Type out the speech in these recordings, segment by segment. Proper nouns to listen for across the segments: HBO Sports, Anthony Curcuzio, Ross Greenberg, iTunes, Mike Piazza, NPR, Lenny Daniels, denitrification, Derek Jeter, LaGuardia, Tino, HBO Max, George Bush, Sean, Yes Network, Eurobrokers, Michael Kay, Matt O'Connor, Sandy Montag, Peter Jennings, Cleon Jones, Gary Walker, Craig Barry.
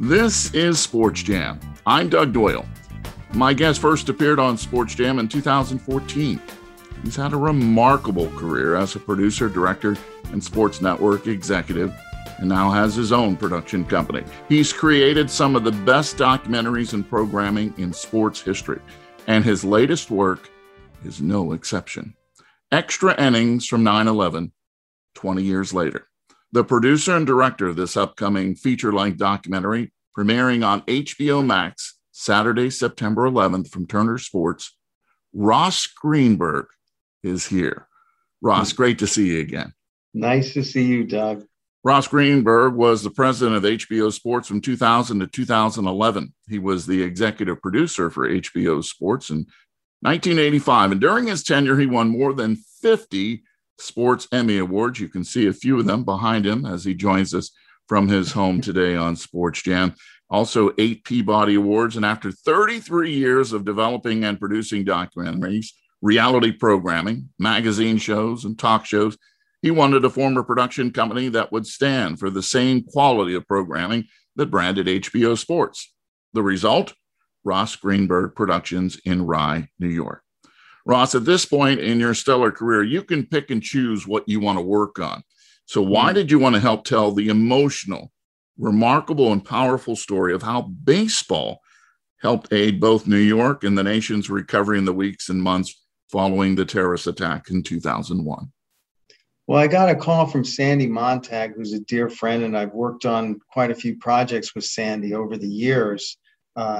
This is SportsJam. I'm Doug Doyle. My guest first appeared on SportsJam in 2014. He's had a remarkable career as a producer, director, and sports network executive, and now has his own production company. He's created some of the best documentaries and programming in sports history, and his latest work is no exception. Extra Innings from 9/11, 20 years later. The producer and director of this upcoming feature-length documentary, premiering on HBO Max, Saturday, September 11th from Turner Sports, Ross Greenberg is here. Ross, great to see you again. Nice to see you, Doug. Ross Greenberg was the president of HBO Sports from 2000 to 2011. He was the executive producer for HBO Sports in 1985. And during his tenure, he won more than 50 Sports Emmy Awards. You can see a few of them behind him as he joins us from his home today on Sports Jam. Also, 8 Peabody Awards. And after 33 years of developing and producing documentaries, reality programming, magazine shows, and talk shows, he wanted a former production company that would stand for the same quality of programming that branded HBO Sports. The result? Ross Greenberg Productions in Rye, New York. Ross, at this point in your stellar career, you can pick and choose what you want to work on. So why did you want to help tell the emotional, remarkable, and powerful story of how baseball helped aid both New York and the nation's recovery in the weeks and months following the terrorist attack in 2001? Well, I got a call from Sandy Montag, who's a dear friend, and I've worked on quite a few projects with Sandy over the years.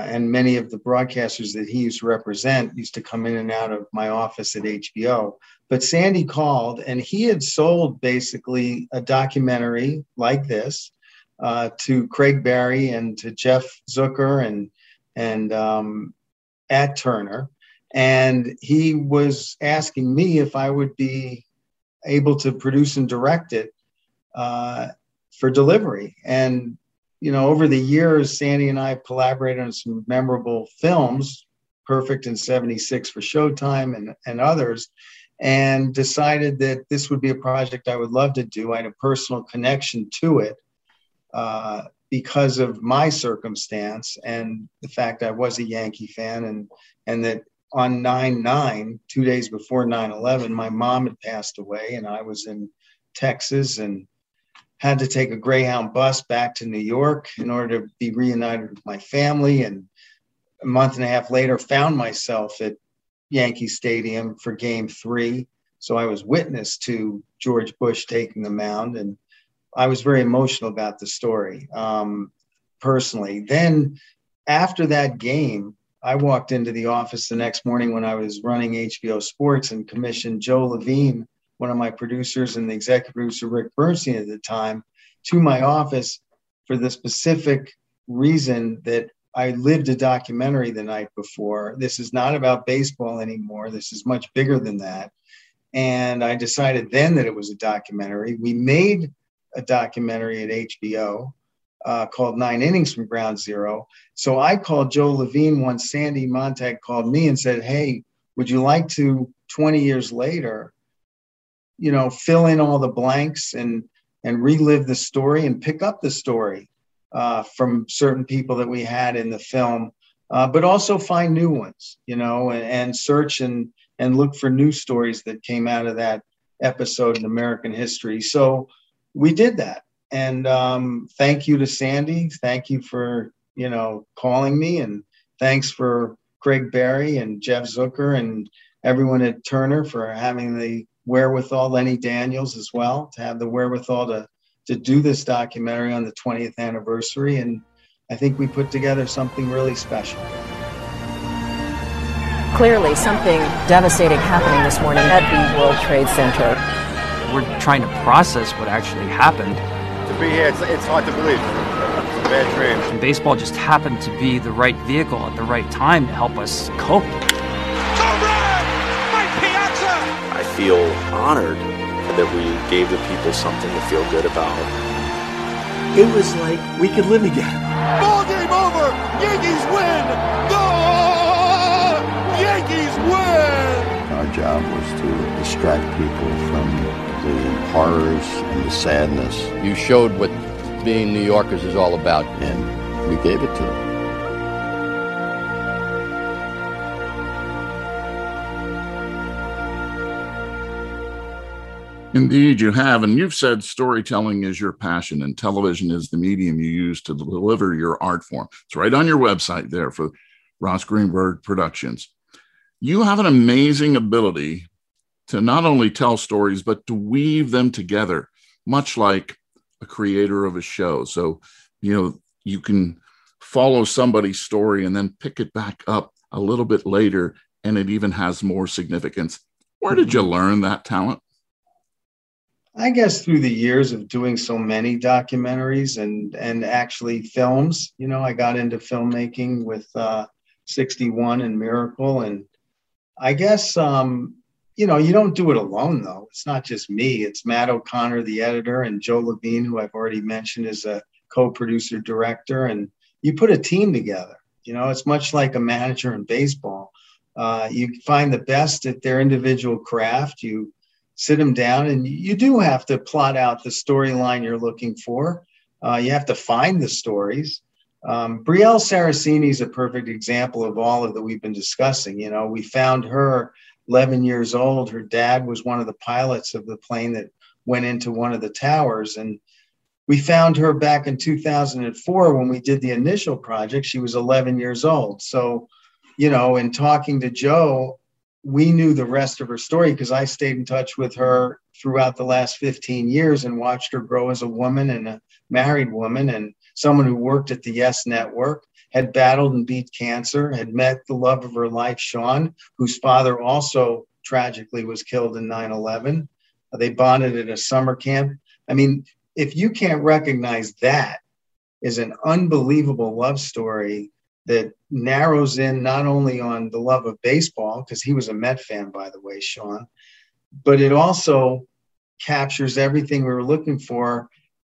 And many of the broadcasters that he used to represent used to come in and out of my office at HBO. But Sandy called, and he had sold basically a documentary like this to Craig Barry and to Jeff Zucker and at Turner. And he was asking me if I would be able to produce and direct it for delivery. And, you know, over the years, Sandy and I have collaborated on some memorable films, Perfect in 76 for Showtime and others, and decided that this would be a project I would love to do. I had a personal connection to it because of my circumstance and the fact I was a Yankee fan, and that on 9/9, 2 days before 9/11, my mom had passed away, and I was in Texas and had to take a Greyhound bus back to New York in order to be reunited with my family. And a month and a half later, found myself at Yankee Stadium for Game 3. So I was witness to George Bush taking the mound, and I was very emotional about the story personally. Then after that game, I walked into the office the next morning when I was running HBO Sports and commissioned Joel Levine, one of my producers, and the executive producer, Rick Bernstein at the time, to my office for the specific reason that I lived a documentary the night before. This is not about baseball anymore. This is much bigger than that. And I decided then that it was a documentary. We made a documentary at HBO called 9 Innings from Ground Zero. So I called Joel Levine once Sandy Montag called me and said, hey, would you like to 20 years later, you know, fill in all the blanks and relive the story and pick up the story from certain people that we had in the film, but also find new ones, you know, and search and look for new stories that came out of that episode in American history. So we did that. And thank you to Sandy. Thank you for, you know, calling me, and thanks for Craig Barry and Jeff Zucker and everyone at Turner for having the wherewithal, Lenny Daniels as well, to have the wherewithal to do this documentary on the 20th anniversary. And I think we put together something really special. Clearly something devastating happening this morning at the World Trade Center. We're trying to process what actually happened. To be here, it's hard to believe. It's a bad dream. And baseball just happened to be the right vehicle at the right time to help us cope. Correct! Mike Piazza! I feel honored that we gave the people something to feel good about. It was like we could live again. Ball game over! Yankees win! The Yankees win! Our job was to distract people from the horrors and the sadness. You showed what being New Yorkers is all about. And We gave it to them. Indeed, you have. And you've said storytelling is your passion and television is the medium you use to deliver your art form. It's right on your website there for Ross Greenberg Productions. You have an amazing ability to not only tell stories, but to weave them together, much like a creator of a show. So, you know, you can follow somebody's story and then pick it back up a little bit later, and it even has more significance. Where did you learn that talent? I guess through the years of doing so many documentaries and actually films. You know, I got into filmmaking with 61 and Miracle. And I guess, you know, you don't do it alone, though. It's not just me. It's Matt O'Connor, the editor, and Joel Levine, who I've already mentioned is a co-producer director. And you put a team together. You know, it's much like a manager in baseball. You find the best at their individual craft. You sit them down, and you do have to plot out the storyline you're looking for. You have to find the stories. Brielle Saracini is a perfect example of all of that we've been discussing. You know, we found her 11 years old. Her dad was one of the pilots of the plane that went into one of the towers. And we found her back in 2004 when we did the initial project. She was 11 years old. So, you know, in talking to Joe, we knew the rest of her story because I stayed in touch with her throughout the last 15 years and watched her grow as a woman and a married woman and someone who worked at the Yes Network, had battled and beat cancer, had met the love of her life, Sean, whose father also tragically was killed in 9/11. They bonded at a summer camp. I mean, if you can't recognize that as an unbelievable love story that narrows in not only on the love of baseball, because he was a Met fan, by the way, Sean, but it also captures everything we were looking for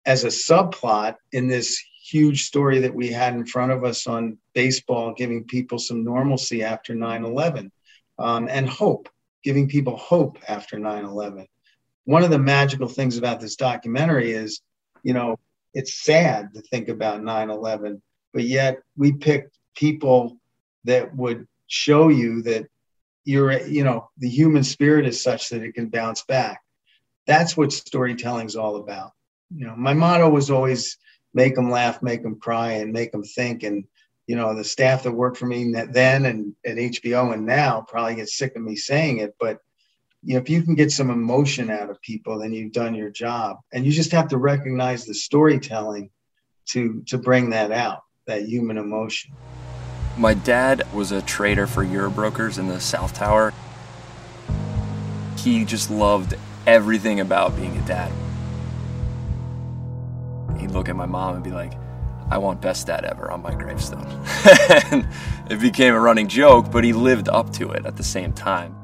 as a subplot in this huge story that we had in front of us on baseball, giving people some normalcy after 9/11, and hope, giving people hope after 9/11. One of the magical things about this documentary is, you know, it's sad to think about 9/11, but yet we picked people that would show you that you're, you know, the human spirit is such that it can bounce back. That's what storytelling's all about. You know, my motto was always make them laugh, make them cry, and make them think. And, you know, the staff that worked for me then and at HBO and now probably get sick of me saying it, but you know, if you can get some emotion out of people, then you've done your job. And you just have to recognize the storytelling to bring that out, that human emotion. My dad was a trader for Eurobrokers in the South Tower. He just loved everything about being a dad. He'd look at my mom and be like, I want best dad ever on my gravestone. And it became a running joke, but he lived up to it at the same time.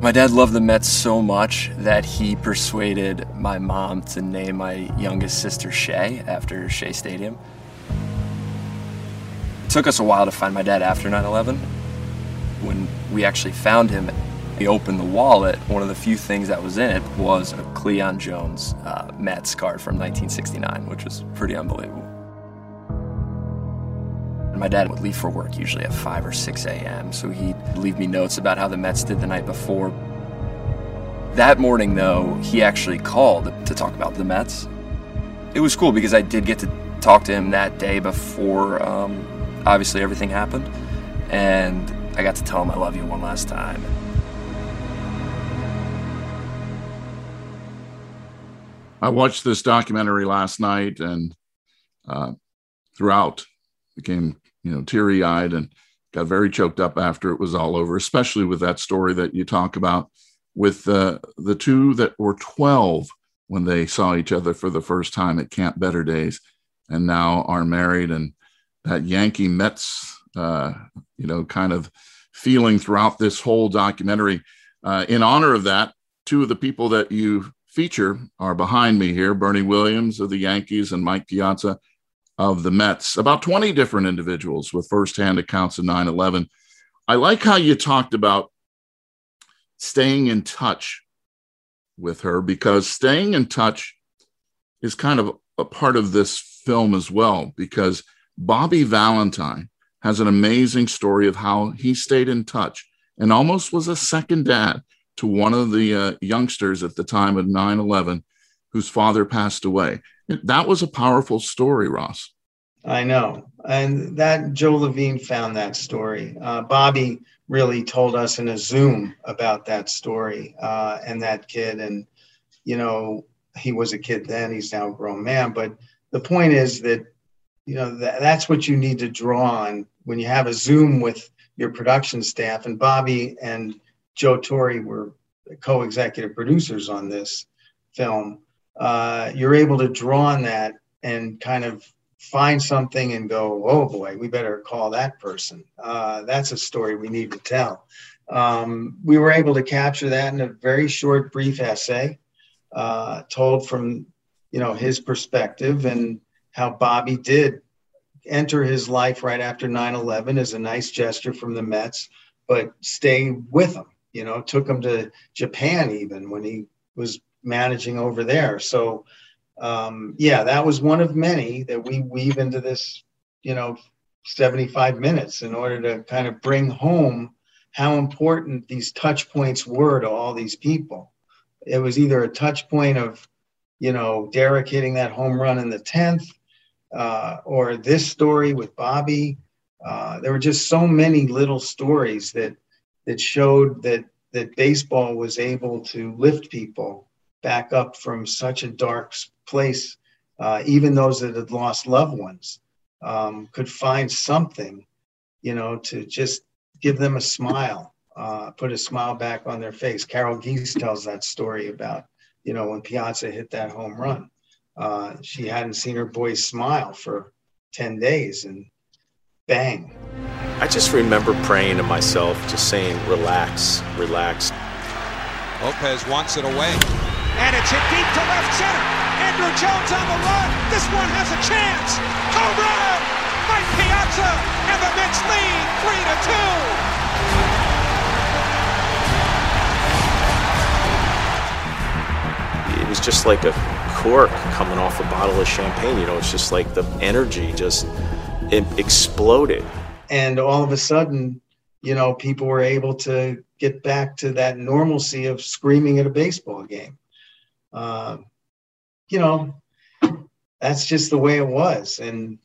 My dad loved the Mets so much that he persuaded my mom to name my youngest sister Shea after Shea Stadium. It took us a while to find my dad after 9/11. When we actually found him, we opened the wallet. One of the few things that was in it was a Cleon Jones Mets card from 1969, which was pretty unbelievable. My dad would leave for work usually at 5 or 6 a.m., so he'd leave me notes about how the Mets did the night before. That morning, though, he actually called to talk about the Mets. It was cool because I did get to talk to him that day before, obviously, everything happened, and I got to tell him I love you one last time. I watched this documentary last night and throughout became teary-eyed and got very choked up after it was all over, especially with that story that you talk about with the two that were 12 when they saw each other for the first time at Camp Better Days and now are married, and that Yankee Mets, kind of feeling throughout this whole documentary. In honor of that, two of the people that you feature are behind me here, Bernie Williams of the Yankees and Mike Piazza of the Mets, about 20 different individuals with firsthand accounts of 9/11. I like how you talked about staying in touch with her, because staying in touch is kind of a part of this film as well, because Bobby Valentine has an amazing story of how he stayed in touch and almost was a second dad to one of the youngsters at the time of 9/11 whose father passed away. That was a powerful story, Ross. I know. And that Joel Levine found that story. Bobby really told us in a Zoom about that story and that kid. And, you know, he was a kid then, he's now a grown man. But the point is that, you know, that's what you need to draw on when you have a Zoom with your production staff. And Bobby and Joe Torre were co-executive producers on this film. You're able to draw on that and kind of find something and go, oh boy, we better call that person. That's a story we need to tell. We were able to capture that in a very short, brief essay told from, you know, his perspective and how Bobby did enter his life right after 9/11 as a nice gesture from the Mets, but stay with him, you know, took him to Japan even when he was managing over there. So, yeah, that was one of many that we weave into this, you know, 75 minutes in order to kind of bring home how important these touch points were to all these people. It was either a touch point of, you know, Derek hitting that home run in the 10th or this story with Bobby. There were just so many little stories that showed that baseball was able to lift people back up from such a dark place. Even those that had lost loved ones could find something, you know, to just give them a smile, put a smile back on their face. Carol Geese tells that story about, you know, when Piazza hit that home run. She hadn't seen her boy smile for 10 days and bang. I just remember praying to myself, just saying, relax, relax. Lopez wants it away. And it's hit deep to left center. Andrew Jones on the run. This one has a chance. Home run! Mike Piazza, and the Mets lead 3-2. It was just like a cork coming off a bottle of champagne. You know, it's just like the energy just it exploded. And all of a sudden, you know, people were able to get back to that normalcy of screaming at a baseball game. You know, that's just the way it was. And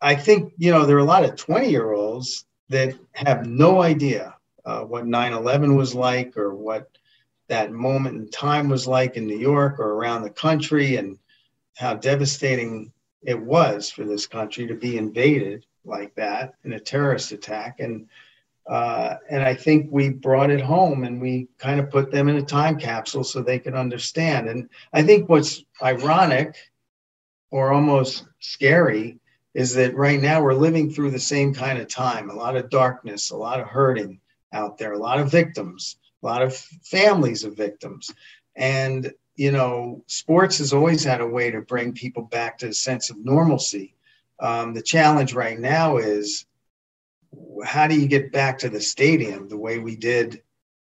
I think, you know, there are a lot of 20-year-olds that have no idea what 9/11 was like or what that moment in time was like in New York or around the country and how devastating it was for this country to be invaded like that in a terrorist attack. And I think we brought it home and we kind of put them in a time capsule so they could understand. And I think what's ironic or almost scary is that right now we're living through the same kind of time, a lot of darkness, a lot of hurting out there, a lot of victims, a lot of families of victims. And, you know, sports has always had a way to bring people back to a sense of normalcy. The challenge right now is, how do you get back to the stadium the way we did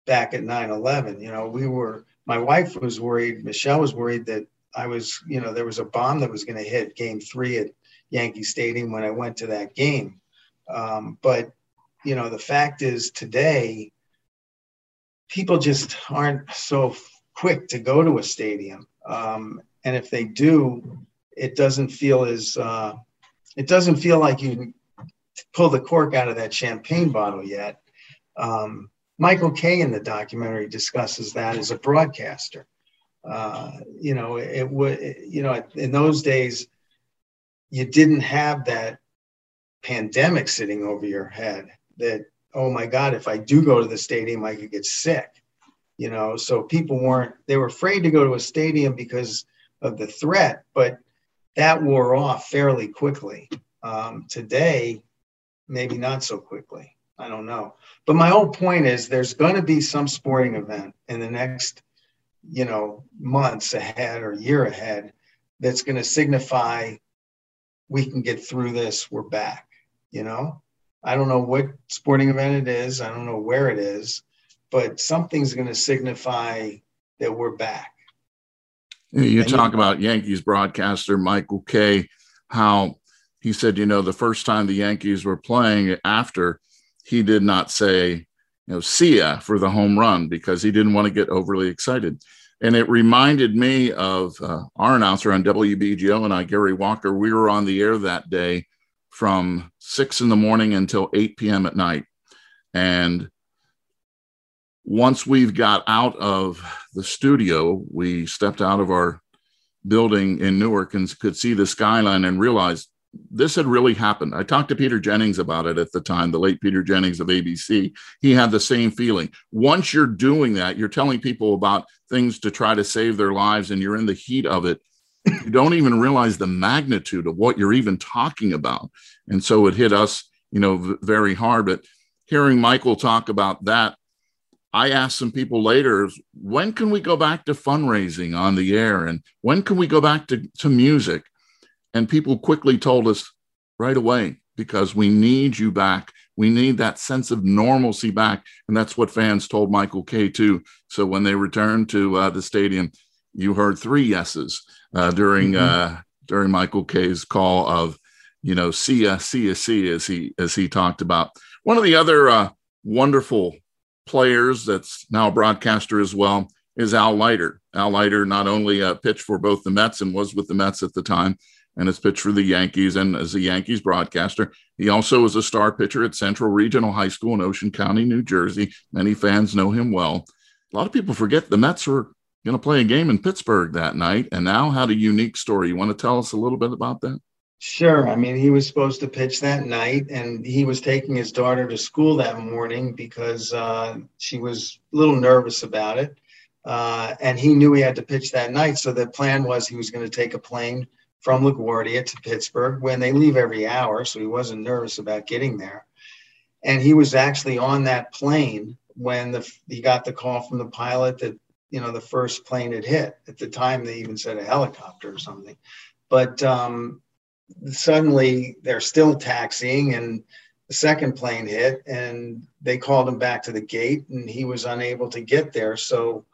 back at 9/11? You know, my wife was worried, Michelle was worried that I was, you know, there was a bomb that was going to hit Game 3 at Yankee Stadium when I went to that game. But, you know, the fact is today, people just aren't so quick to go to a stadium. And if they do, it doesn't feel like you pull the cork out of that champagne bottle yet. Michael Kay in the documentary discusses that as a broadcaster. You know, it would, you know, in those days, you didn't have that pandemic sitting over your head that, oh my God, if I do go to the stadium, I could get sick, you know? So people they were afraid to go to a stadium because of the threat, but that wore off fairly quickly. Today, maybe not so quickly. I don't know. But my whole point is there's going to be some sporting event in the next, you know, months ahead or year ahead that's going to signify we can get through this. We're back. You know, I don't know what sporting event it is. I don't know where it is, but something's going to signify that we're back. You talk about Yankees broadcaster Michael Kay, how he said, you know, the first time the Yankees were playing after, he did not say, you know, see ya for the home run because he didn't want to get overly excited. And it reminded me of our announcer on WBGO and I, Gary Walker. We were on the air that day from 6 a.m. until 8 p.m. at night. And once we've got out of the studio, we stepped out of our building in Newark and could see the skyline and realized this had really happened. I talked to Peter Jennings about it at the time, the late Peter Jennings of ABC. He had the same feeling. Once you're doing that, you're telling people about things to try to save their lives and you're in the heat of it. You don't even realize the magnitude of what you're even talking about. And so it hit us, you know, very hard. But hearing Michael talk about that, I asked some people later, when can we go back to fundraising on the air? And when can we go back to music? And people quickly told us right away, because we need you back. We need that sense of normalcy back. And that's what fans told Michael Kay, too. So when they returned to the stadium, you heard three yeses during Michael Kay's call of, you know, see ya, see ya, see ya, as he talked about. One of the other wonderful players that's now a broadcaster as well is Al Leiter. Al Leiter not only pitched for both the Mets and was with the Mets at the time, and has pitched for the Yankees and as a Yankees broadcaster. He also was a star pitcher at Central Regional High School in Ocean County, New Jersey. Many fans know him well. A lot of people forget the Mets were going to play a game in Pittsburgh that night and now had a unique story. You want to tell us a little bit about that? Sure. I mean, he was supposed to pitch that night and he was taking his daughter to school that morning because she was a little nervous about it. And he knew he had to pitch that night. So the plan was he was going to take a plane from LaGuardia to Pittsburgh when they leave every hour. So he wasn't nervous about getting there. And he was actually on that plane when he got the call from the pilot that, you know, the first plane had hit. At the time, they even said a helicopter or something. But suddenly they're still taxiing and the second plane hit and they called him back to the gate and he was unable to get there. So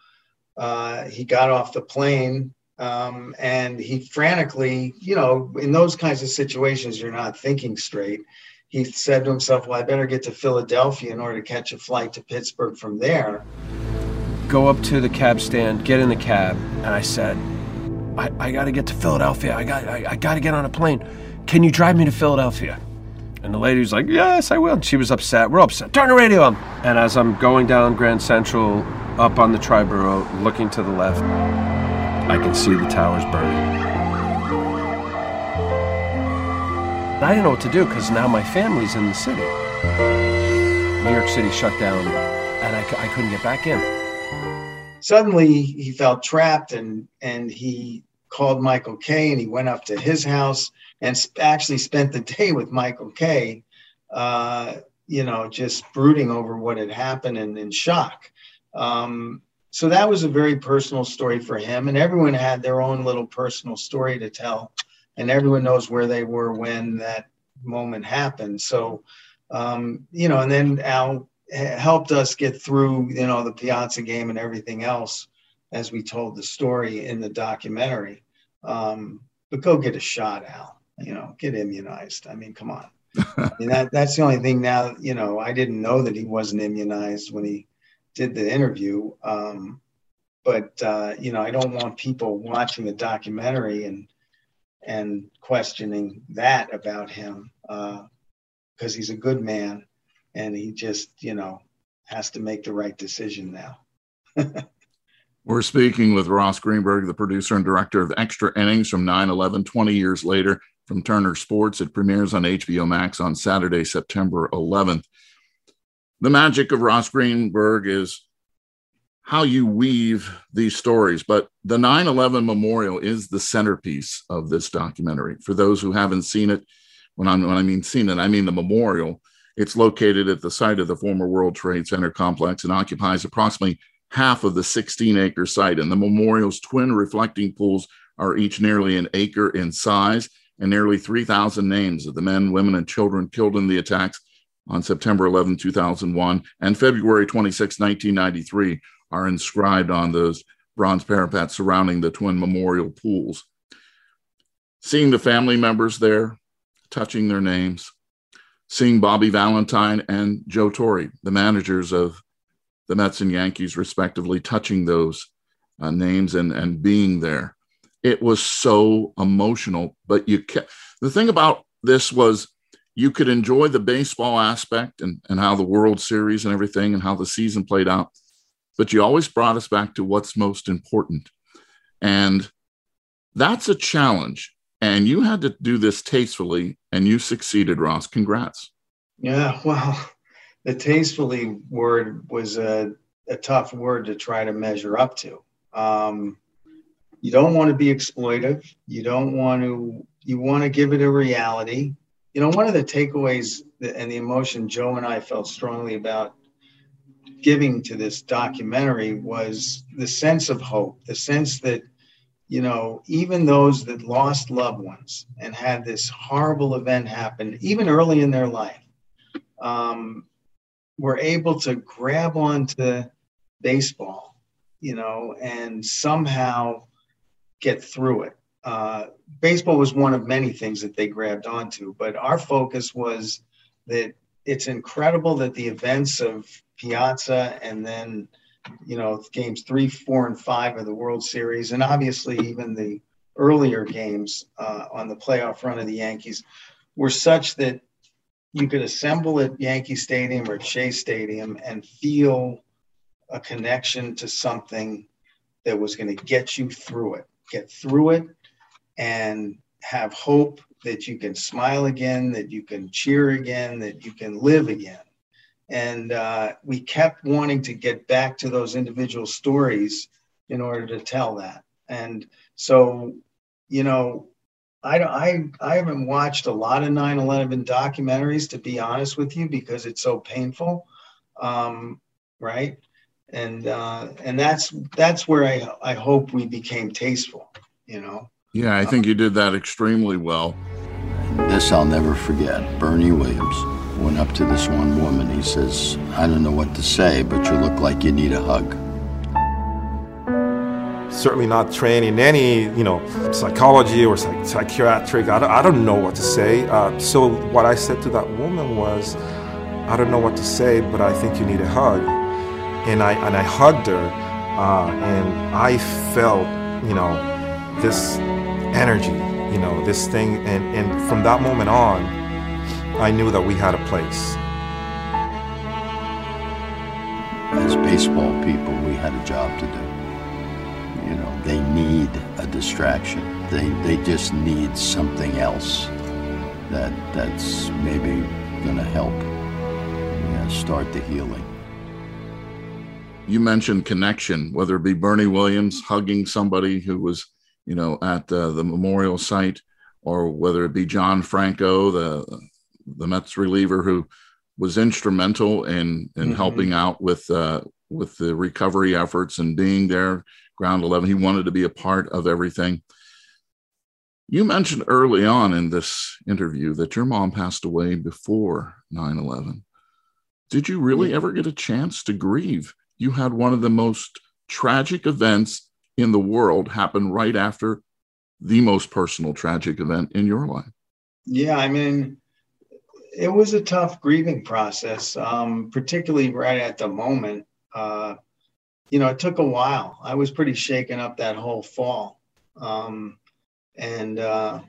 he got off the plane. And he frantically, you know, in those kinds of situations, you're not thinking straight. He said to himself, well, I better get to Philadelphia in order to catch a flight to Pittsburgh from there. Go up to the cab stand, get in the cab. And I said, I got to get to Philadelphia. I got to get on a plane. Can you drive me to Philadelphia? And the lady was like, yes, I will. And she was upset. We're upset. Turn the radio on. And as I'm going down Grand Central, up on the Triborough, looking to the left, I can see the towers burning. I didn't know what to do because now my family's in the city. New York City shut down and I couldn't get back in. Suddenly he felt trapped and he called Michael Kay and he went up to his house and actually spent the day with Michael Kay, you know, just brooding over what had happened and in shock. So that was a very personal story for him, and everyone had their own little personal story to tell, and everyone knows where they were when that moment happened. So, you know, and then Al helped us get through, you know, the Piazza game and everything else as we told the story in the documentary. But go get a shot, Al, you know, get immunized. I mean, come on. I mean, that's the only thing now, you know, I didn't know that he wasn't immunized when he did the interview, but you know, I don't want people watching the documentary and questioning that about him, because he's a good man and he just, you know, has to make the right decision now. We're speaking with Ross Greenberg, the producer and director of Extra Innings from 9/11, 20 years later, from Turner Sports. It premieres on HBO Max on Saturday, September 11th. The magic of Ross Greenberg is how you weave these stories, but the 9/11 memorial is the centerpiece of this documentary. For those who haven't seen it, when I mean the memorial, it's located at the site of the former World Trade Center complex and occupies approximately half of the 16-acre site. And the memorial's twin reflecting pools are each nearly an acre in size, and nearly 3,000 names of the men, women, and children killed in the attacks on September 11, 2001, and February 26, 1993, are inscribed on those bronze parapets surrounding the twin memorial pools. seeing the family members there, touching their names, seeing Bobby Valentine and Joe Torre, the managers of the Mets and Yankees, respectively, touching those names and being there. It was so emotional, but the thing about this was you could enjoy the baseball aspect and how the World Series and everything and how the season played out, but you always brought us back to what's most important. And that's a challenge. And you had to do this tastefully, and you succeeded, Ross. Congrats. Yeah, well, the tastefully word was a tough word to try to measure up to. You don't want to be exploitive. You want to give it a reality. You know, one of the takeaways and the emotion Joe and I felt strongly about giving to this documentary was the sense of hope, the sense that, you know, even those that lost loved ones and had this horrible event happen, even early in their life, were able to grab onto baseball, you know, and somehow get through it. Baseball was one of many things that they grabbed onto, but our focus was that it's incredible that the events of Piazza and then, you know, games 3, 4, and 5 of the World Series, and obviously even the earlier games on the playoff run of the Yankees, were such that you could assemble at Yankee Stadium or Shea Stadium and feel a connection to something that was going to get you through it, and have hope that you can smile again, that you can cheer again, that you can live again. And we kept wanting to get back to those individual stories in order to tell that. And so, you know, I haven't watched a lot of 9/11 documentaries, to be honest with you, because it's so painful, right? And that's where I hope we became tasteful, you know? Yeah, I think you did that extremely well. This I'll never forget. Bernie Williams went up to this one woman. He says, I don't know what to say, but you look like you need a hug. Certainly not trained in any, you know, psychology or psychiatric. I don't know what to say. So what I said to that woman was, I don't know what to say, but I think you need a hug. And I hugged her, and I felt, you know, this energy, you know, this thing. And from that moment on, I knew that we had a place. As baseball people, we had a job to do. You know, they need a distraction. They just need something else that's maybe gonna help, you know, start the healing. You mentioned connection, whether it be Bernie Williams hugging somebody who was, you know, at the memorial site, or whether it be John Franco, the Mets reliever, who was instrumental in helping out with the recovery efforts and being there, Ground 11. He wanted to be a part of everything. You mentioned early on in this interview that your mom passed away before 9/11. Did you really ever get a chance to grieve? You had one of the most tragic events in the world happen right after the most personal tragic event in your life. Yeah, I mean, it was a tough grieving process, particularly right at the moment. You know, it took a while. I was pretty shaken up that whole fall. You know,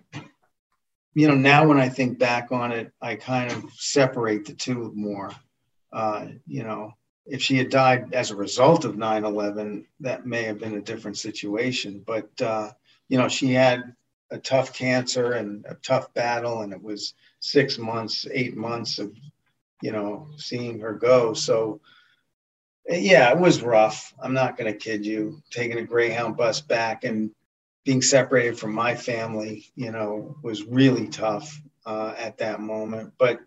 now when I think back on it, I kind of separate the two more, you know. If she had died as a result of 9/11, that may have been a different situation. But, you know, she had a tough cancer and a tough battle, and it was 6 months, 8 months of, you know, seeing her go. So, yeah, it was rough. I'm not going to kid you. Taking a Greyhound bus back and being separated from my family, you know, was really tough at that moment. But,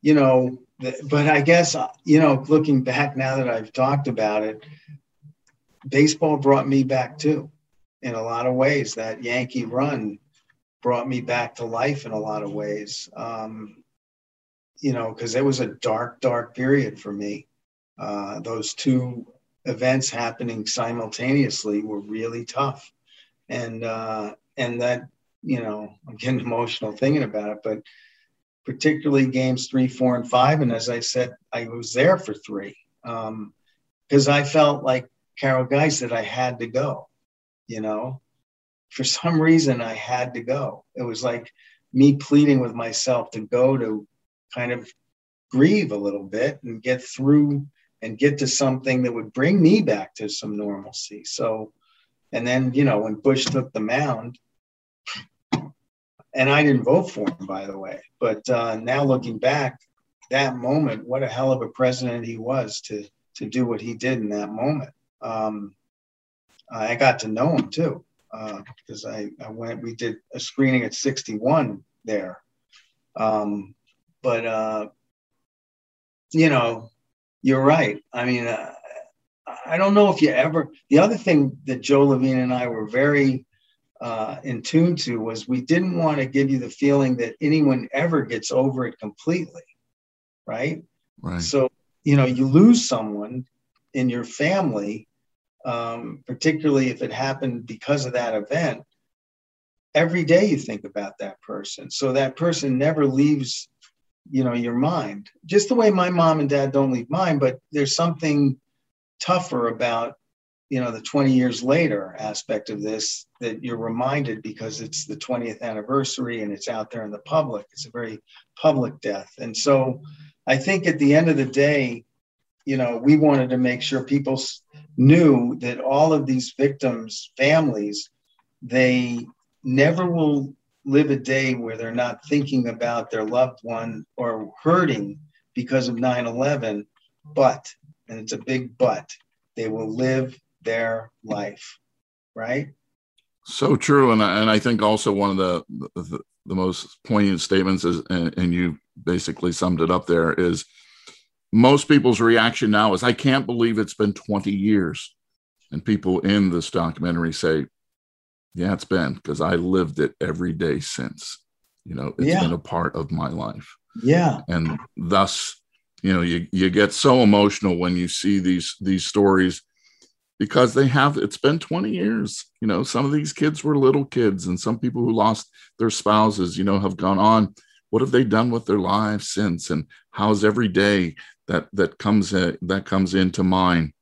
you know, but I guess, you know, looking back now that I've talked about it, baseball brought me back too, in a lot of ways. That Yankee run brought me back to life in a lot of ways, you know, because it was a dark, dark period for me. Those two events happening simultaneously were really tough. And that you know, I'm getting emotional thinking about it, but particularly games 3, 4, and 5. And as I said, I was there for 3 because I felt like Carol Geese that I had to go, you know, for some reason I had to go. It was like me pleading with myself to go to kind of grieve a little bit and get through and get to something that would bring me back to some normalcy. So, and then, you know, when Bush took the mound, and I didn't vote for him, by the way, but now looking back, that moment, what a hell of a president he was to do what he did in that moment. I got to know him too, because I went, we did a screening at 61 there. But you know, you're right. I mean, I don't know if you ever, the other thing that Joel Levine and I were very in tune to was we didn't want to give you the feeling that anyone ever gets over it completely. Right. Right. So, you know, you lose someone in your family, particularly if it happened because of that event, every day you think about that person. So that person never leaves, you know, your mind, just the way my mom and dad don't leave mine, but there's something tougher about, you know, the 20 years later aspect of this that you're reminded because it's the 20th anniversary and it's out there in the public. It's a very public death. And so I think at the end of the day, you know, we wanted to make sure people knew that all of these victims' families, they never will live a day where they're not thinking about their loved one or hurting because of 9/11, but, and it's a big but, they will live their life, right? So true. And I think also one of the most poignant statements is, and you basically summed it up there, is most people's reaction now is, I can't believe it's been 20 years. And people in this documentary say, yeah, it's been, because I lived it every day since, you know, it's been a part of my life. Yeah. And thus, you know, you get so emotional when you see these stories, because they have, it's been 20 years, you know, some of these kids were little kids, and some people who lost their spouses, you know, have gone on. What have they done with their lives since? And how's every day that comes into mind?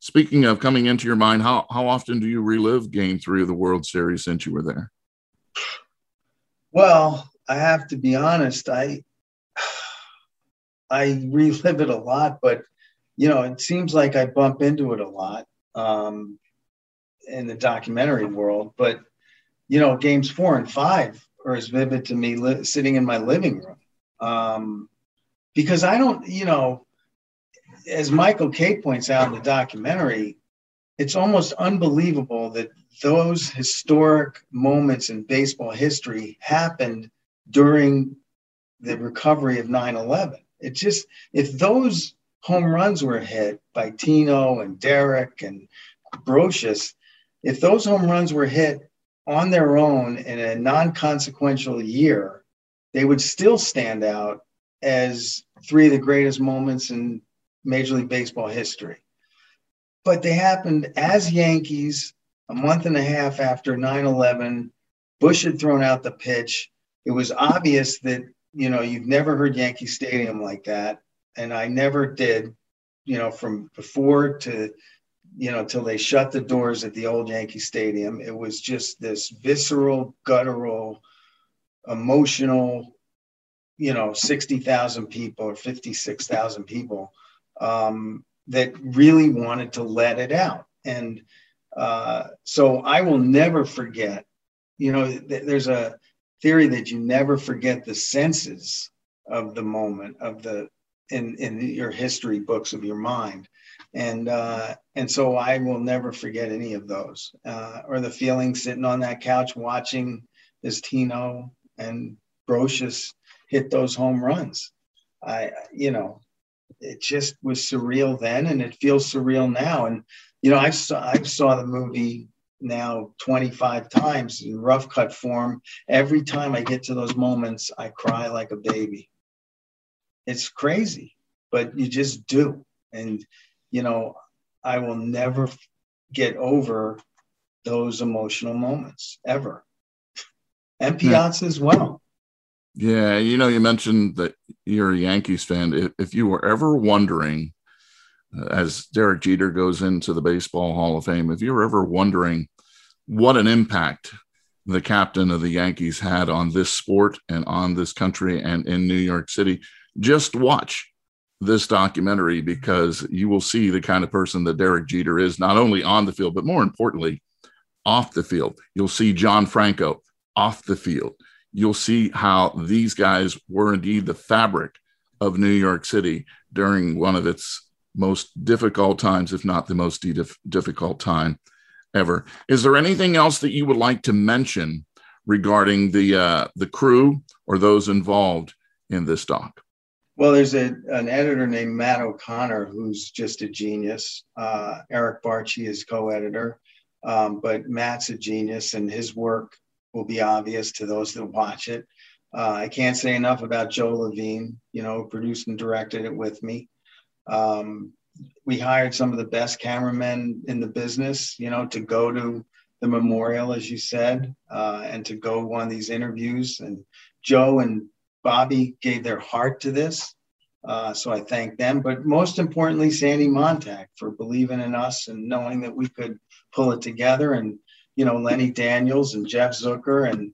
Speaking of coming into your mind, how often do you relive Game 3 of the World Series since you were there? Well, I have to be honest, I relive it a lot, but, you know, it seems like I bump into it a lot in the documentary world. But, you know, games 4 and 5 are as vivid to me sitting in my living room because I don't, you know, as Michael Kay points out in the documentary, it's almost unbelievable that those historic moments in baseball history happened during the recovery of 9/11. It just, if those home runs were hit by Tino and Derek and Brocious, if those home runs were hit on their own in a non-consequential year, they would still stand out as 3 of the greatest moments in Major League Baseball history. But they happened as Yankees a month and a half after 9/11. Bush had thrown out the pitch. It was obvious that, you know, you've never heard Yankee Stadium like that. And I never did, you know, from before to, you know, till they shut the doors at the old Yankee Stadium. It was just this visceral, guttural, emotional, you know, 60,000 people or 56,000 people that really wanted to let it out. And so I will never forget, you know, there's a theory that you never forget the senses of the moment of the in your history books of your mind. And so I will never forget any of those or the feeling sitting on that couch watching as Tino and Brocious hit those home runs. You know, it just was surreal then, and it feels surreal now. And, you know, I saw the movie now 25 times in rough cut form. Every time I get to those moments, I cry like a baby. It's crazy, but you just do. And, you know, I will never get over those emotional moments ever. and Piazza as well. Yeah, you know, you mentioned that you're a Yankees fan. If you were ever wondering, as Derek Jeter goes into the Baseball Hall of Fame, if you were ever wondering what an impact the captain of the Yankees had on this sport and on this country and in New York City, just watch this documentary, because you will see the kind of person that Derek Jeter is, not only on the field, but more importantly, off the field. You'll see John Franco off the field. You'll see how these guys were indeed the fabric of New York City during one of its most difficult times, if not the most difficult time ever. Is there anything else that you would like to mention regarding the crew or those involved in this doc? Well, there's an editor named Matt O'Connor, who's just a genius. Eric Barchi is co-editor, but Matt's a genius, and his work will be obvious to those that watch it. I can't say enough about Joel Levine, you know, who produced and directed it with me. We hired some of the best cameramen in the business, you know, to go to the memorial, as you said, and to go on these interviews. And Joe and Bobby gave their heart to this. So I thank them, but most importantly, Sandy Montag for believing in us and knowing that we could pull it together. And, you know, Lenny Daniels and Jeff Zucker and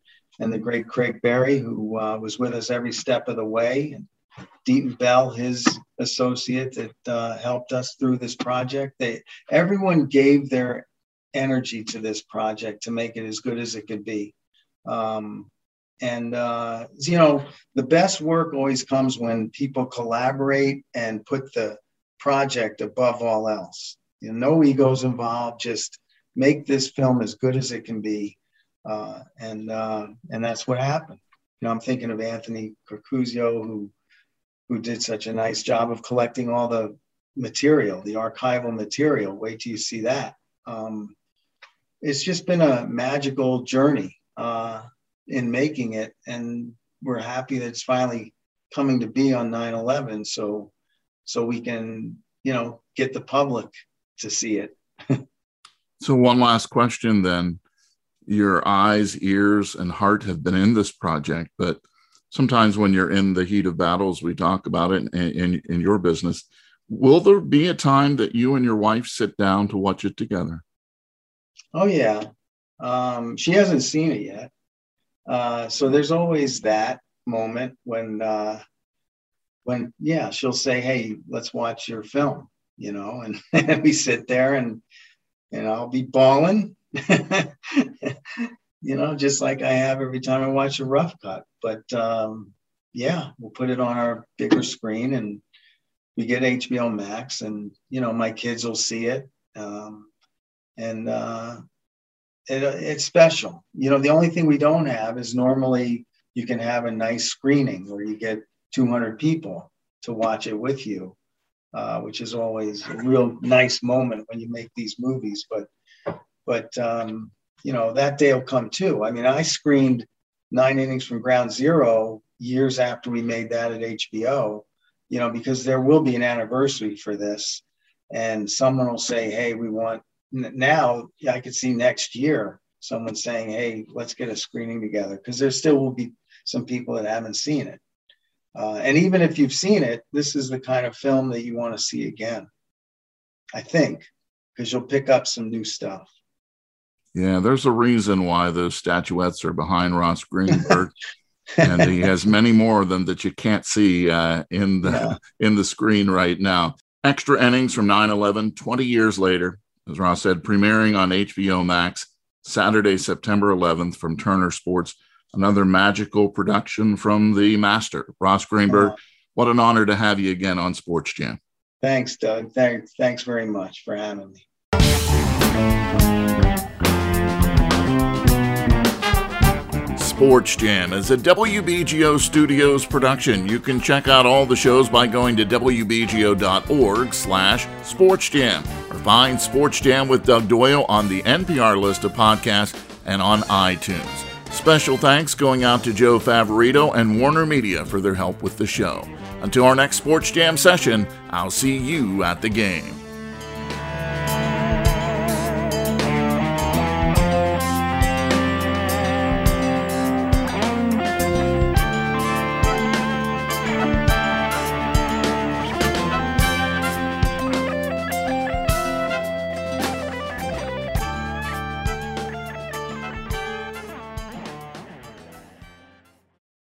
the great Craig Barry, who was with us every step of the way, and Deaton Bell, his associate that helped us through this project. Everyone gave their energy to this project to make it as good as it could be. And you know, the best work always comes when people collaborate and put the project above all else. You know, no egos involved, just make this film as good as it can be. And that's what happened. You know, I'm thinking of Anthony Curcuzio, who did such a nice job of collecting all the material, the archival material. Wait till you see that. It's just been a magical journey in making it. And we're happy that it's finally coming to be on 9/11. So we can, you know, get the public to see it. So one last question then. Your eyes, ears, and heart have been in this project, but sometimes when you're in the heat of battles, we talk about it in your business. Will there be a time that you and your wife sit down to watch it together? Oh, yeah. She hasn't seen it yet. So there's always that moment when she'll say, hey, let's watch your film, you know, and we sit there and I'll be bawling, you know, just like I have every time I watch a rough cut. But yeah, we'll put it on our bigger screen, and we get HBO Max, and, you know, my kids will see it. It's special. You know, the only thing we don't have is normally you can have a nice screening where you get 200 people to watch it with you, which is always a real nice moment when you make these movies. But you know, that day will come too. I mean, I screened 9 Innings from Ground Zero years after we made that at HBO, you know, because there will be an anniversary for this, and someone will say, hey, we want, now I could see next year someone saying, hey, let's get a screening together, because there still will be some people that haven't seen it. And even if you've seen it, this is the kind of film that you want to see again, I think, because you'll pick up some new stuff. Yeah, there's a reason why those statuettes are behind Ross Greenberg, and he has many more of them that you can't see in the screen right now. Extra Innings from 9/11, 20 years later, as Ross said, premiering on HBO Max Saturday, September 11th from Turner Sports. Another magical production from the master, Ross Greenberg. What an honor to have you again on Sports Jam. Thanks, Doug. Thanks very much for having me. Sports Jam is a WBGO Studios production. You can check out all the shows by going to wbgo.org/sportsjam, or find Sports Jam with Doug Doyle on the NPR list of podcasts and on iTunes. Special thanks going out to Joe Favorito and Warner Media for their help with the show. Until our next Sports Jam session, I'll see you at the game.